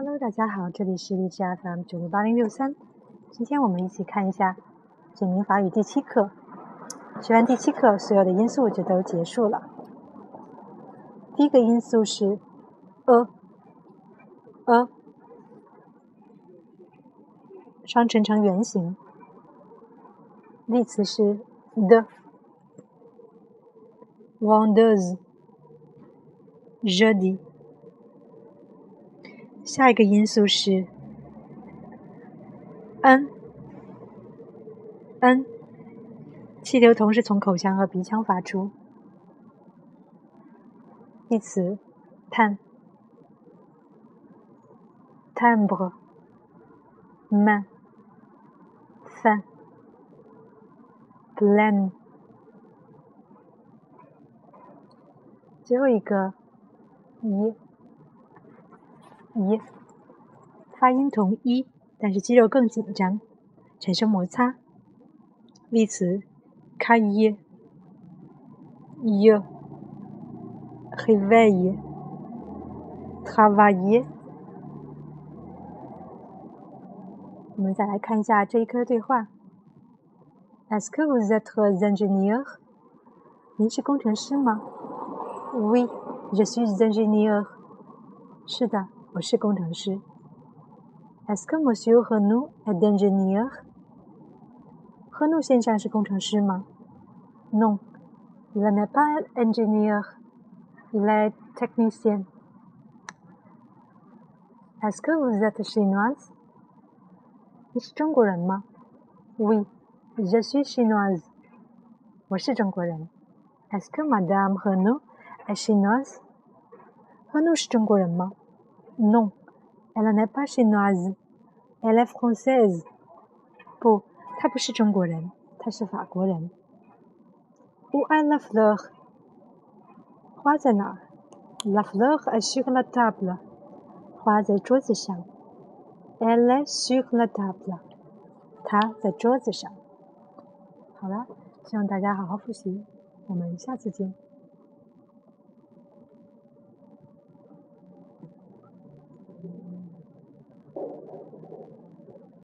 Hello， 大家好，这里是荔枝 FM 968063，今天我们一起看一下简明法语第7课。学完第7课，所有的因素就都结束了。第一个因素是 双唇成圆形，例词是 de vendeuse jeudi。下一个因素是 n， 气流同时从口腔和鼻腔发出，一词 timbre 慢 fin plein。 最后一个一，发音同一，但是肌肉更紧张，产生摩擦。例词 cahier yeux réveiller travailler。 我们再来看一下这一课对话。 Est-ce que vous êtes ingénieur？ 您是工程师吗？ Oui, je suis ingénieur。 是的，我是工程师。 Est-ce que Monsieur Renaud est ingénieur？ Renaud 先生是工程师吗？ Non, il n'est pas ingénieur, il est technicien。 Est-ce que vous êtes chinoise？ 你是中国人吗？ Oui, je suis chinoise。 我是中国人。 Est-ce que Madame Renaud est chinoise？ Renaud 是中国人吗？Non, elle n'est pas chinoise, elle est française。 不，她不是中国人，她是法国人。 Où est la fleur？ 花在哪儿？ La fleur est sur la table。 花在桌子上。 Elle est sur la table。 她在桌子上。好了，希望大家好好复习，我们下次见。